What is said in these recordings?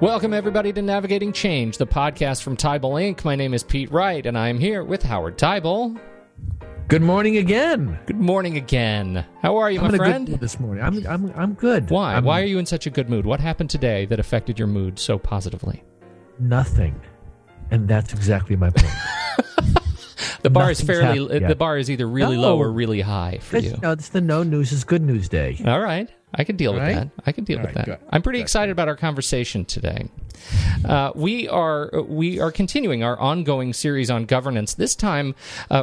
Welcome, everybody, to Navigating Change, the podcast from Tybalt Inc. My name is Pete Wright, and I am here with Howard Teibel. Good morning again. Good morning again. How are you, my friend? I'm in a good mood this morning. I'm good. Why? Why are you in such a good mood? What happened today that affected your mood so positively? Nothing. And that's exactly my point. The bar Nothing's is fairly. The bar is either really low or really high for you. No, it's the no news is good news day. All right, I can deal with that. I can deal with that. Good. I'm pretty excited about our conversation today. We are continuing our ongoing series on governance. This time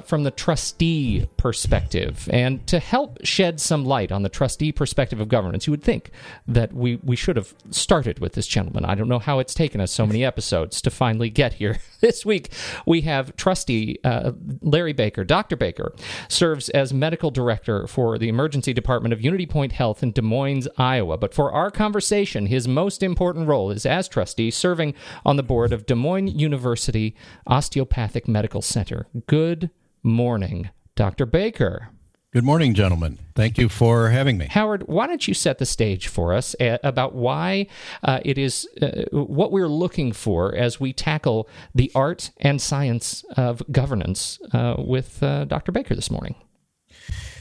from the trustee perspective, and to help shed some light on the trustee perspective of governance, you would think that we should have started with this gentleman. I don't know how it's taken us so many episodes to finally get here. This week we have trustee Larry Baker. Dr. Baker serves as medical director for the emergency department of Unity Point Health in Des Moines, Iowa. But for our conversation, his most important role is as trustee, serving on the board of Des Moines University Osteopathic Medical Center. Good morning, Dr. Baker. Good morning, gentlemen. Thank you for having me. Howard, why don't you set the stage for us about why it is what we're looking for as we tackle the art and science of governance with Dr. Baker this morning?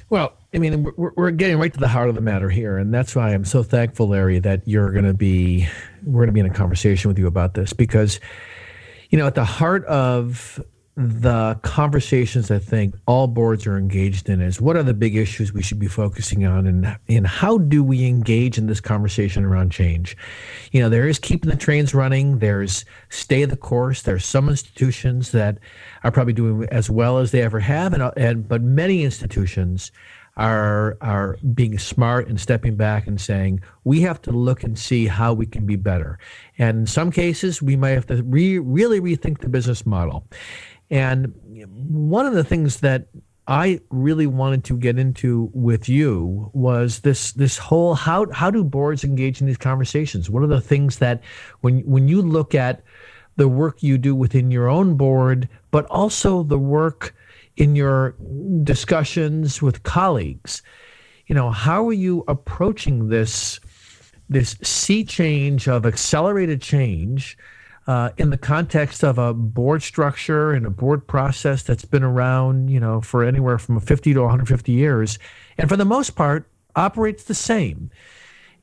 Well, I mean, we're getting right to the heart of the matter here, and that's why I'm so thankful, Larry, that we're going to be in a conversation with you about this, because, you know, at the heart of the conversations I think all boards are engaged in is what are the big issues we should be focusing on, and how do we engage in this conversation around change? You know, there is keeping the trains running, there's stay the course, there's some institutions that are probably doing as well as they ever have, but many institutions are being smart and stepping back and saying, we have to look and see how we can be better. And in some cases, we might have to really rethink the business model. And one of the things that I really wanted to get into with you was this whole how do boards engage in these conversations? What are the things that when you look at the work you do within your own board, but also the work in your discussions with colleagues, you know, how are you approaching this sea change of accelerated change? In the context of a board structure and a board process that's been around, you know, for anywhere from 50 to 150 years, and for the most part, operates the same.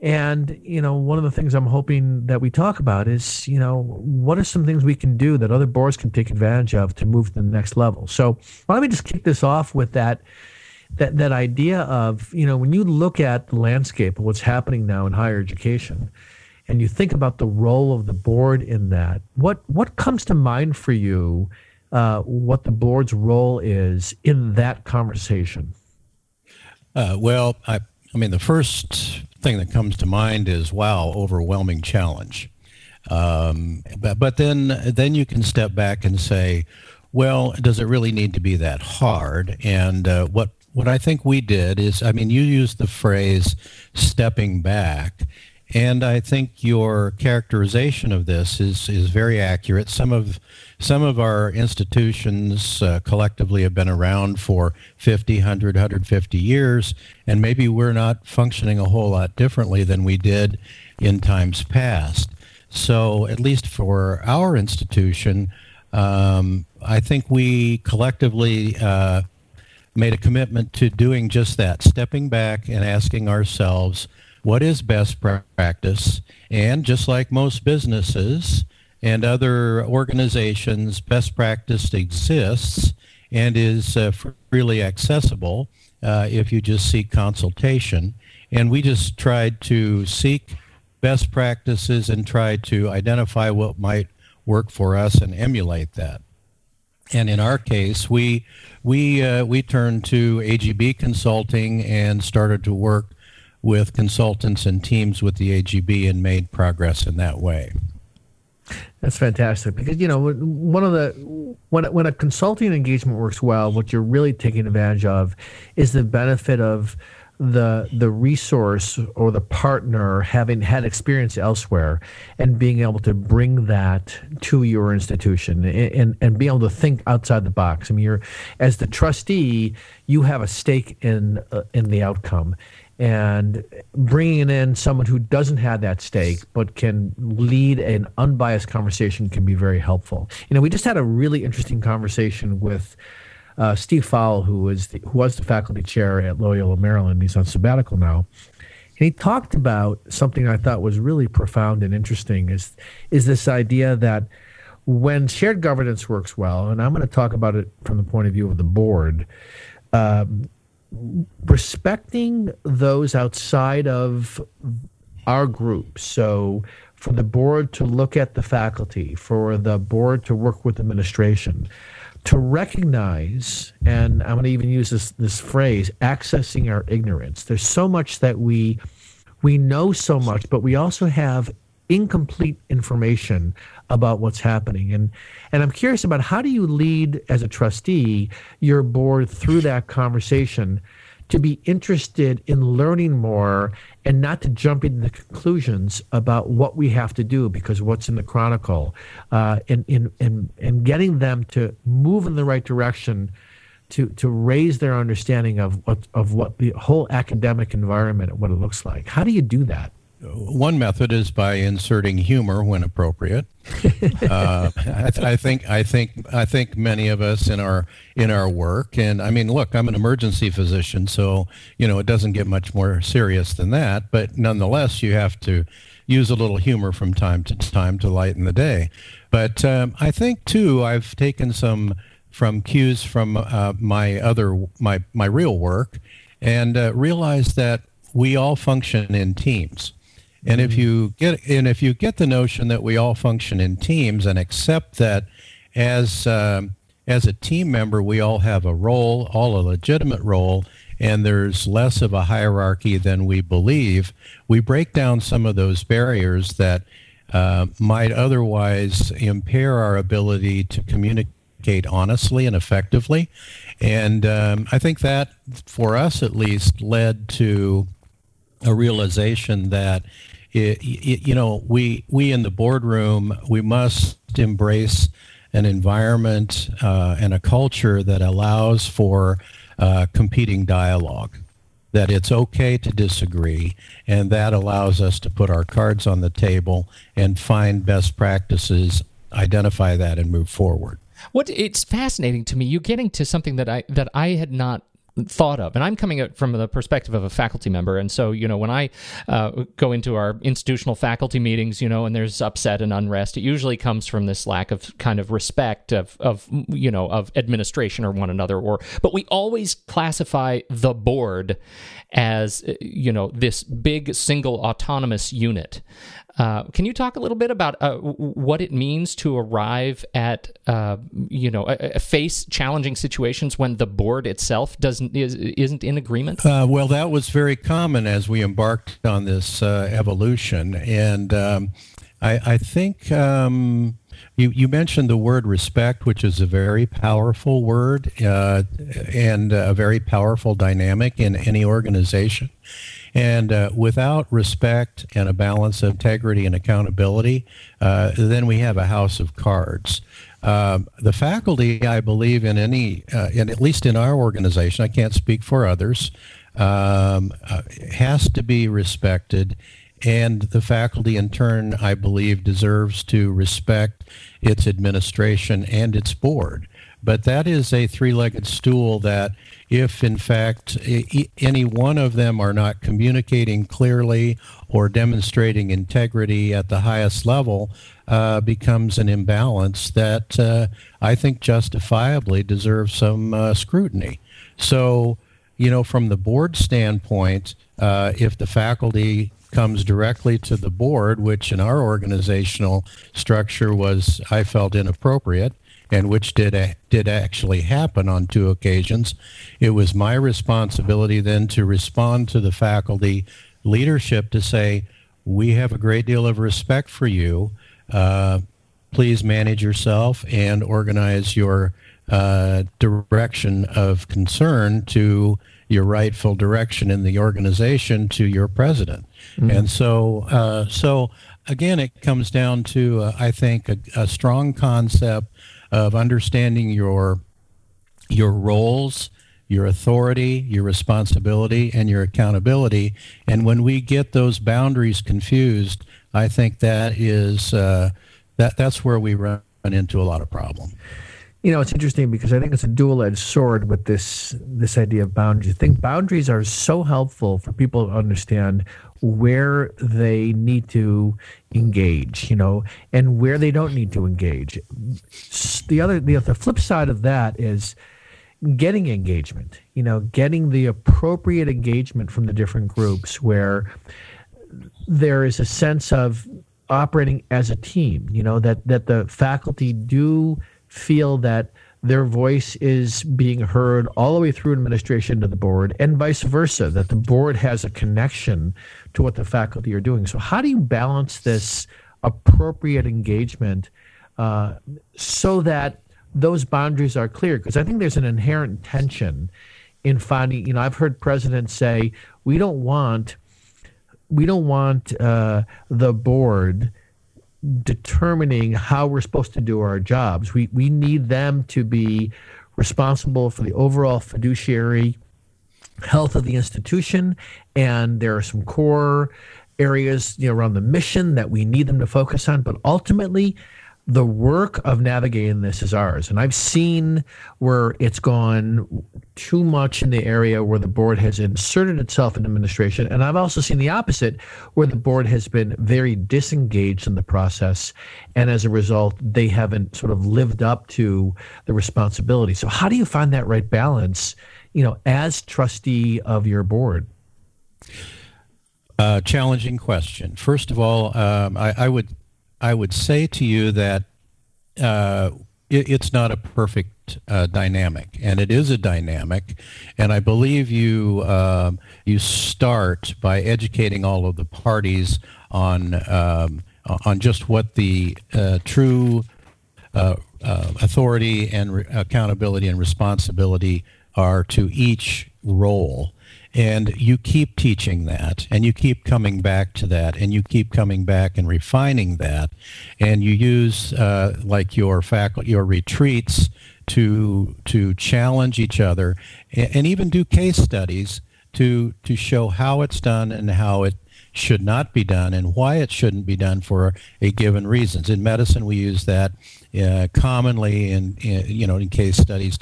And, you know, one of the things I'm hoping that we talk about is, you know, what are some things we can do that other boards can take advantage of to move to the next level? So why don't we just kick this off with that idea of, you know, when you look at the landscape of what's happening now in higher education, and you think about the role of the board in that, what comes to mind for you, what the board's role is in that conversation? Well, I mean, the first thing that comes to mind is, wow, overwhelming challenge. But then you can step back and say, well, does it really need to be that hard? And what I think we did is, I mean, you used the phrase stepping back. And I think your characterization of this is very accurate. Some of our institutions collectively have been around for 50, 100, 150 years, and maybe we're not functioning a whole lot differently than we did in times past. So at least for our institution, I think we collectively made a commitment to doing just that, stepping back and asking ourselves, what is best practice? And just like most businesses and other organizations, best practice exists and is freely accessible if you just seek consultation. And we just tried to seek best practices and try to identify what might work for us and emulate that. And in our case, we turned to AGB Consulting and started to work with consultants and teams with the AGB and made progress in that way. That's fantastic, because, you know, when a consulting engagement works well, what you're really taking advantage of is the benefit of the resource or the partner having had experience elsewhere and being able to bring that to your institution and be able to think outside the box. I mean, you're, as the trustee, you have a stake in the outcome. And bringing in someone who doesn't have that stake but can lead an unbiased conversation can be very helpful. You know, we just had a really interesting conversation with Steve Fowle, who was the faculty chair at Loyola Maryland. He's on sabbatical now. And he talked about something I thought was really profound and interesting, is this idea that when shared governance works well, and I'm going to talk about it from the point of view of the board, respecting those outside of our group. So for the board to look at the faculty, for the board to work with administration, to recognize, and I'm going to even use this phrase, accessing our ignorance. There's so much that we know so much, but we also have incomplete information about what's happening. And I'm curious about, how do you lead as a trustee your board through that conversation to be interested in learning more and not to jump into the conclusions about what we have to do because what's in the chronicle, and getting them to move in the right direction to raise their understanding of what the whole academic environment and what it looks like. How do you do that? One method is by inserting humor when appropriate. I think many of us in our work, and I mean, look, I'm an emergency physician, so you know it doesn't get much more serious than that. But nonetheless, you have to use a little humor from time to time to lighten the day. But I think too, I've taken some from cues from my real work, and realized that we all function in teams. And if you get the notion that we all function in teams and accept that as a team member, we all have a role, all a legitimate role, and there's less of a hierarchy than we believe, we break down some of those barriers that might otherwise impair our ability to communicate honestly and effectively. And I think that, for us at least, led to a realization that we in the boardroom, we must embrace an environment and a culture that allows for competing dialogue, that it's okay to disagree, and that allows us to put our cards on the table and find best practices, identify that, and move forward. It's fascinating to me. You're getting to something that I had not thought of. And I'm coming at from the perspective of a faculty member. And so, you know, when I go into our institutional faculty meetings, you know, and there's upset and unrest, it usually comes from this lack of kind of respect of administration or one another, but we always classify the board as, you know, this big single autonomous unit. Can you talk a little bit about what it means to arrive at, face challenging situations when the board itself isn't in agreement? Well, that was very common as we embarked on this evolution, and I think you mentioned the word respect, which is a very powerful word and a very powerful dynamic in any organization. And without respect and a balance of integrity and accountability, then we have a house of cards. The faculty, I believe, in any, and at least in our organization, I can't speak for others, has to be respected. And the faculty, in turn, I believe, deserves to respect its administration and its board. But that is a three-legged stool that if, in fact, any one of them are not communicating clearly or demonstrating integrity at the highest level, becomes an imbalance that I think justifiably deserves some scrutiny. So, you know, from the board standpoint, if the faculty comes directly to the board, which in our organizational structure was, I felt, inappropriate, and which did actually happen on two occasions, it was my responsibility then to respond to the faculty leadership to say, we have a great deal of respect for you. Please manage yourself and organize your direction of concern to your rightful direction in the organization to your president. Mm-hmm. And so again, it comes down to, I think, a strong concept of understanding your roles, your authority, your responsibility, and your accountability. And when we get those boundaries confused, I think that is that's where we run into a lot of problem. You know, it's interesting because I think it's a dual-edged sword with this idea of boundaries. I think boundaries are so helpful for people to understand where they need to engage, you know, and where they don't need to engage. The flip side of that is getting engagement, you know, getting the appropriate engagement from the different groups where there is a sense of operating as a team, you know, that the faculty do feel that their voice is being heard all the way through administration to the board, and vice versa, that the board has a connection to what the faculty are doing. So how do you balance this appropriate engagement so that those boundaries are clear? Because I think there's an inherent tension in finding, you know, I've heard presidents say, we don't want the board determining how we're supposed to do our jobs. We need them to be responsible for the overall fiduciary health of the institution, and there are some core areas, you know, around the mission that we need them to focus on. But ultimately, the work of navigating this is ours. And I've seen where it's gone too much in the area where the board has inserted itself in administration. And I've also seen the opposite, where the board has been very disengaged in the process. And as a result, they haven't sort of lived up to the responsibility. So how do you find that right balance, you know, as trustee of your board? Challenging question. First of all, I would say to you that it's not a perfect dynamic, and it is a dynamic. And I believe you start by educating all of the parties on just what the true authority and accountability and responsibility are to each role. And you keep teaching that, and you keep coming back to that, and you keep coming back and refining that, and you use like your retreats to challenge each other, and even do case studies to show how it's done and how it should not be done and why it shouldn't be done for a given reasons. In medicine, we use that commonly in case studies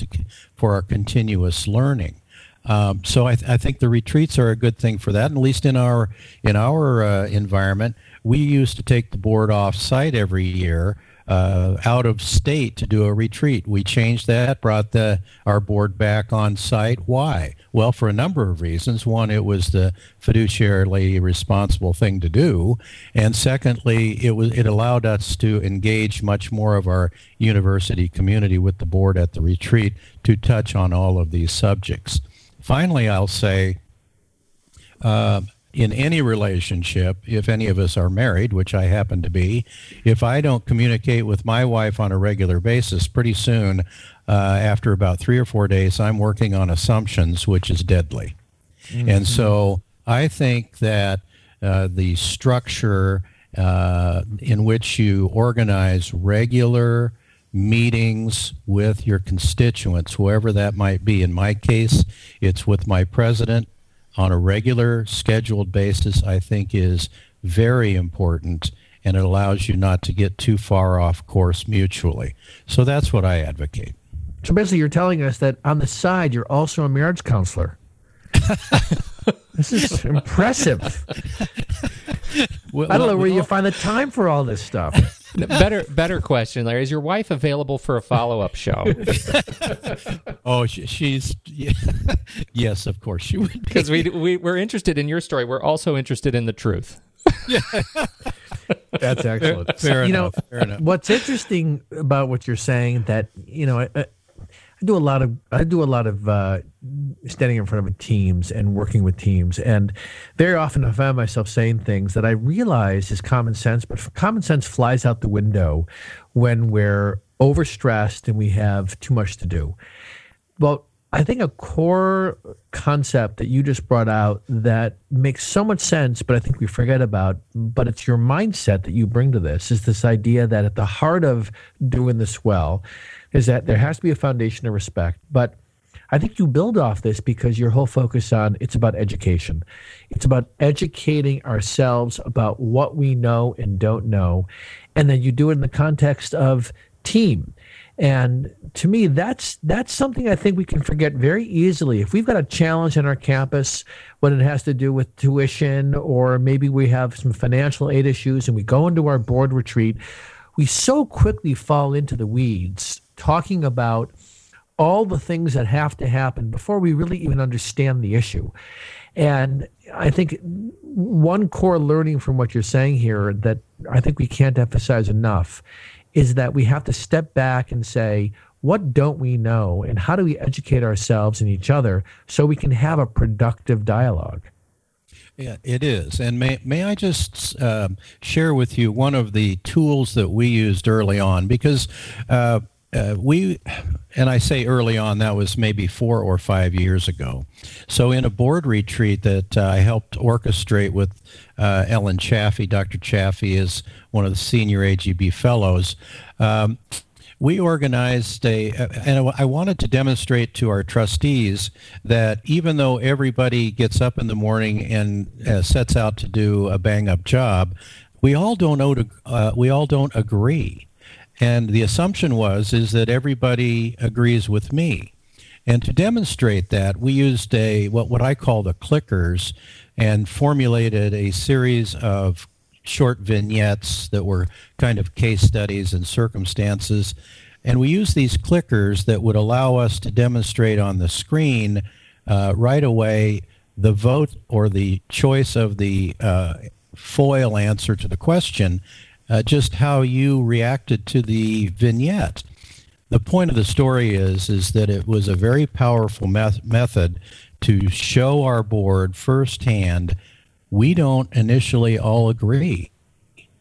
for our continuous learning. So I think the retreats are a good thing for that. At least in our environment, we used to take the board off site every year, out of state, to do a retreat. We changed that, brought our board back on site. Why? Well, for a number of reasons. One, it was the fiduciarily responsible thing to do, and secondly, it allowed us to engage much more of our university community with the board at the retreat to touch on all of these subjects. Finally, I'll say, in any relationship, if any of us are married, which I happen to be, if I don't communicate with my wife on a regular basis, pretty soon, after about 3 or 4 days, I'm working on assumptions, which is deadly. Mm-hmm. And so I think that the structure in which you organize regular meetings with your constituents, whoever that might be. In my case, it's with my president on a regular scheduled basis, I think is very important, and it allows you not to get too far off course mutually. So that's what I advocate. So basically you're telling us that on the side, you're also a marriage counselor. This is impressive. I don't know where you find the time for all this stuff. Better question, Larry. Is your wife available for a follow-up show? Oh, she's yes, of course she would. Because we're interested in your story. We're also interested in the truth. Yeah, that's excellent. Fair enough. What's interesting about what you're saying, that you know, I do a lot of standing in front of teams and working with teams, and very often I found myself saying things that I realize is common sense, but common sense flies out the window when we're overstressed and we have too much to do. Well, I think a core concept that you just brought out that makes so much sense, but I think we forget about, but it's your mindset that you bring to this, is this idea that at the heart of doing this well is that there has to be a foundation of respect. But I think you build off this because your whole focus on it's about education. It's about educating ourselves about what we know and don't know. And then you do it in the context of team. And to me, that's something I think we can forget very easily. If we've got a challenge on our campus when it has to do with tuition, or maybe we have some financial aid issues and we go into our board retreat, we so quickly fall into the weeds talking about all the things that have to happen before we really even understand the issue. And I think one core learning from what you're saying here that I think we can't emphasize enough is that we have to step back and say, what don't we know, and how do we educate ourselves and each other so we can have a productive dialogue? Yeah, it is. And may I just share with you one of the tools that we used early on, because and I say early on, that was maybe 4 or 5 years ago. So in a board retreat that I helped orchestrate with Ellen Chaffee, Dr. Chaffee is one of the senior AGB fellows. We organized and I wanted to demonstrate to our trustees that even though everybody gets up in the morning and sets out to do a bang-up job, we all don't agree. And the assumption is that everybody agrees with me. And to demonstrate that, we used what I call the clickers, and formulated a series of short vignettes that were kind of case studies and circumstances. And we used these clickers that would allow us to demonstrate on the screen right away the vote or the choice of the foil answer to the question, just how you reacted to the vignette. The point of the story is that it was a very powerful method to show our board firsthand, we don't initially all agree.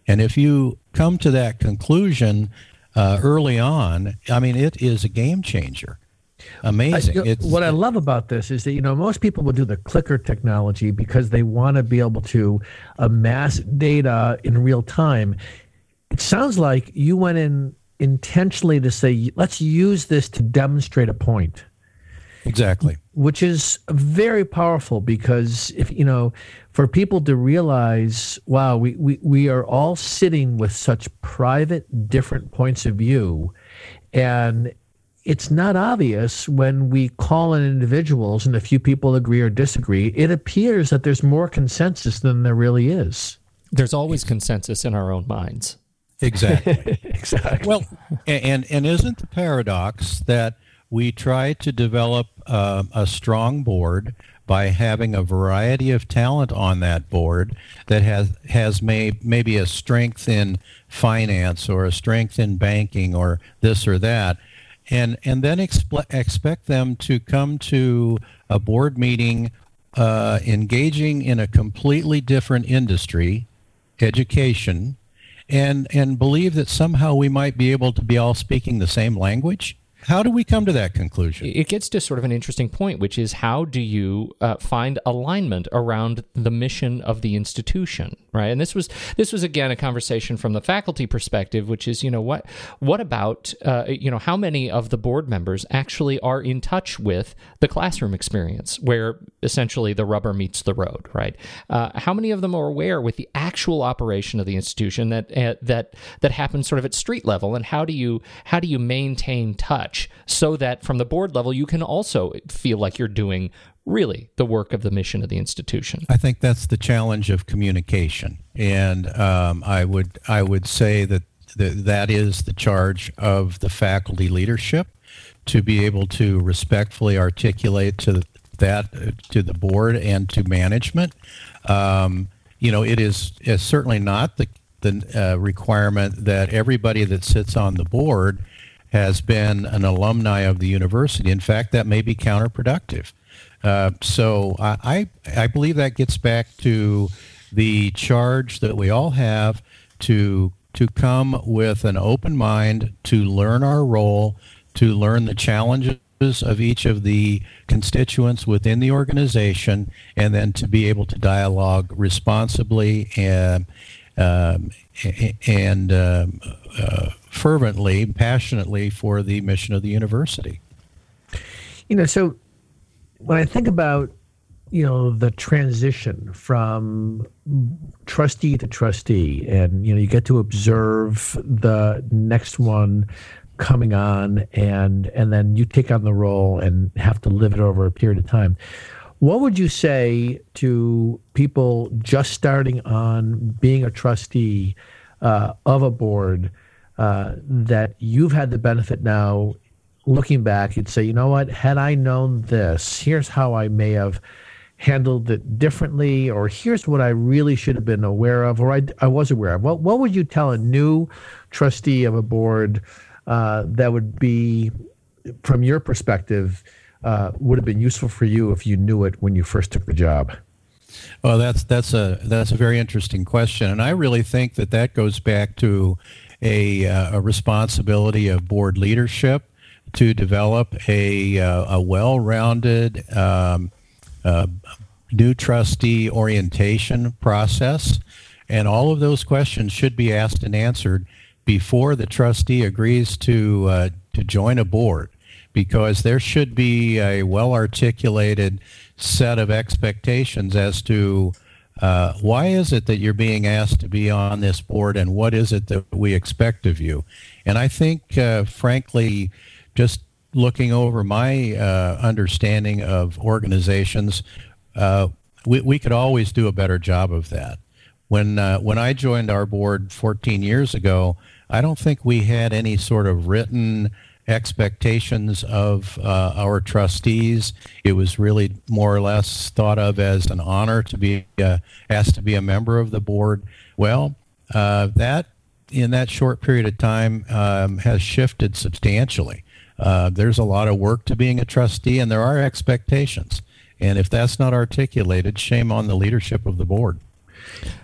And if you come to that conclusion early on, I mean, it is a game changer. Amazing. What I love about this is that, most people will do the clicker technology because they want to be able to amass data in real time. It sounds like you went in intentionally to say, let's use this to demonstrate a point. Exactly. Which is very powerful, because if for people to realize, wow, we are all sitting with such private, different points of view, and it's not obvious when we call in individuals and a few people agree or disagree. It appears that there's more consensus than there really is. There's always consensus in our own minds. Exactly. Exactly. Well, and isn't the paradox that we try to develop a strong board by having a variety of talent on that board that has maybe a strength in finance or a strength in banking or this or that, and then expect them to come to a board meeting engaging in a completely different industry, education, and believe that somehow we might be able to be all speaking the same language? How do we come to that conclusion? It gets to sort of an interesting point, which is how do you find alignment around the mission of the institution, right? And this was again a conversation from the faculty perspective, which is what about how many of the board members actually are in touch with the classroom experience, where essentially the rubber meets the road, right? How many of them are aware with the actual operation of the institution that happens sort of at street level, and how do you maintain touch? So that from the board level, you can also feel like you're doing really the work of the mission of the institution. I think that's the challenge of communication, and I would say that that is the charge of the faculty leadership, to be able to respectfully articulate to the board and to management. It is certainly not the requirement that everybody that sits on the board has been an alumni of the university. In fact, that may be counterproductive. So I believe that gets back to the charge that we all have to come with an open mind, to learn our role, to learn the challenges challenges of each of the constituents within the organization, and then to be able to dialogue responsibly and fervently, passionately for the mission of the university. You know, so when I think about, you know, the transition from trustee to trustee, and, you know, you get to observe the next one coming on, and then you take on the role and have to live it over a period of time. What would you say to people just starting on being a trustee of a board that you've had the benefit now? Looking back, you'd say, you know what, had I known this, here's how I may have handled it differently, or here's what I really should have been aware of, or I was aware of. What would you tell a new trustee of a board that would be, from your perspective, would have been useful for you if you knew it when you first took the job? Well, that's a very interesting question, and I really think that goes back to a responsibility of board leadership to develop a well-rounded new trustee orientation process. And all of those questions should be asked and answered before the trustee agrees to join a board, because there should be a well-articulated set of expectations as to why is it that you're being asked to be on this board, and what is it that we expect of you. And I think, frankly, just looking over my understanding of organizations, we could always do a better job of that. When I joined our board 14 years ago, I don't think we had any sort of written expectations of our trustees. It was really more or less thought of as an honor to be asked to be a member of the board. Well, that in that short period of time has shifted substantially. There's a lot of work to being a trustee, and there are expectations. And if that's not articulated, shame on the leadership of the board.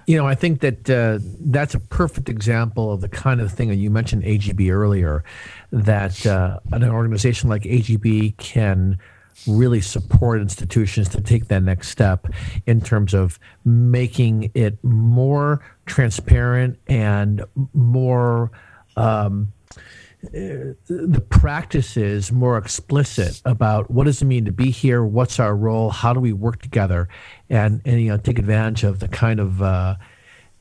You know, I think that that's a perfect example of the kind of thing, and you mentioned AGB earlier, that an organization like AGB can really support institutions to take that next step in terms of making it more transparent and more the practice is more explicit about what does it mean to be here, what's our role, how do we work together, and you know, take advantage of the kind of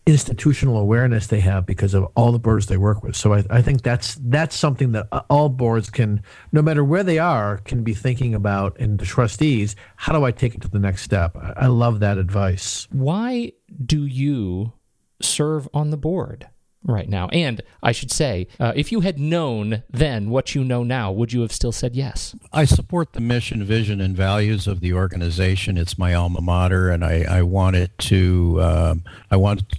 institutional awareness they have because of all the boards they work with. So I think that's something that all boards can, no matter where they are, can be thinking about, and the trustees, how do I take it to the next step? I love that advice. Why do you serve on the board right now? And I should say, if you had known then what you know now, would you have still said yes? I support the mission, vision, and values of the organization. It's my alma mater, and I want it to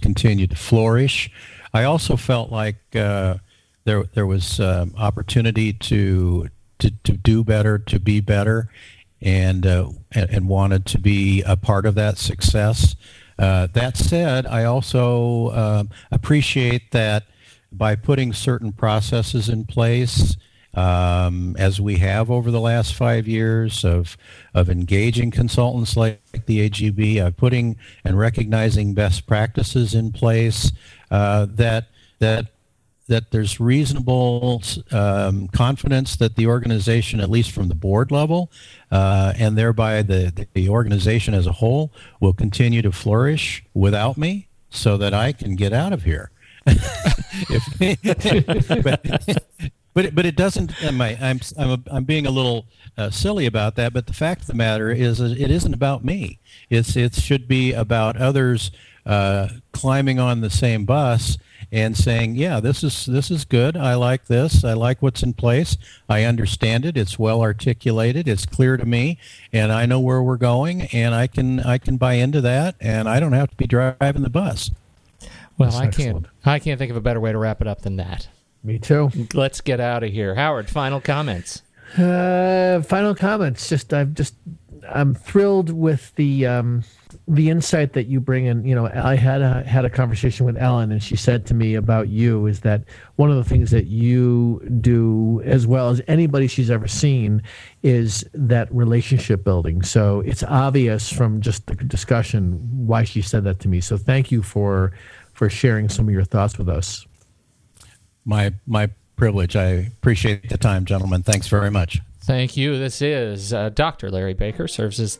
continue to flourish. I also felt like there was opportunity to do better, to be better, and wanted to be a part of that success. That said, I also appreciate that by putting certain processes in place, as we have over the last 5 years of engaging consultants like the AGB, putting and recognizing best practices in place, that there's reasonable confidence that the organization, at least from the board level, and thereby the organization as a whole, will continue to flourish without me, so that I can get out of here. But it doesn't. I'm being a little silly about that. But the fact of the matter is, it isn't about me. It should be about others climbing on the same bus and saying, yeah, this is good. I like this. I like what's in place. I understand it. It's well articulated. It's clear to me, and I know where we're going, and I can buy into that, and I don't have to be driving the bus. Well, I can't think of a better way to wrap it up than that. Me too. Let's get out of here. Howard, final comments. Just I'm thrilled with the insight that you bring. And, you know, I had a conversation with Ellen, and she said to me about you is that one of the things that you do as well as anybody she's ever seen is that relationship building. So it's obvious from just the discussion why she said that to me. So thank you for sharing some of your thoughts with us. My privilege. I appreciate the time, gentlemen. Thanks very much. Thank you. This is Dr. Larry Baker, serves as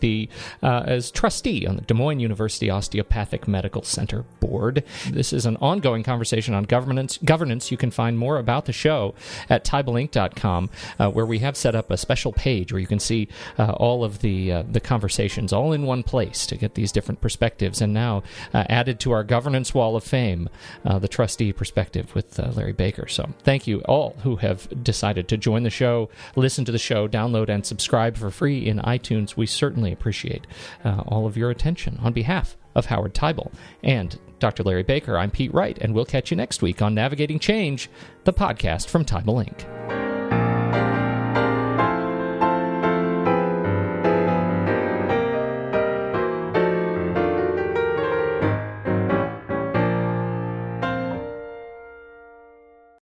as trustee on the Des Moines University Osteopathic Medical Center Board. This is an ongoing conversation on governance. You can find more about the show at tybalinc.com, where we have set up a special page where you can see all of the conversations all in one place to get these different perspectives. And now added to our governance wall of fame, the trustee perspective with Larry Baker. So thank you all who have decided to join the show, listen to the show, download and subscribe for free in iTunes. We certainly appreciate all of your attention. On behalf of Howard Teibel and Dr. Larry Baker, I'm Pete Wright, and we'll catch you next week on Navigating Change, the podcast from Tybalt Inc.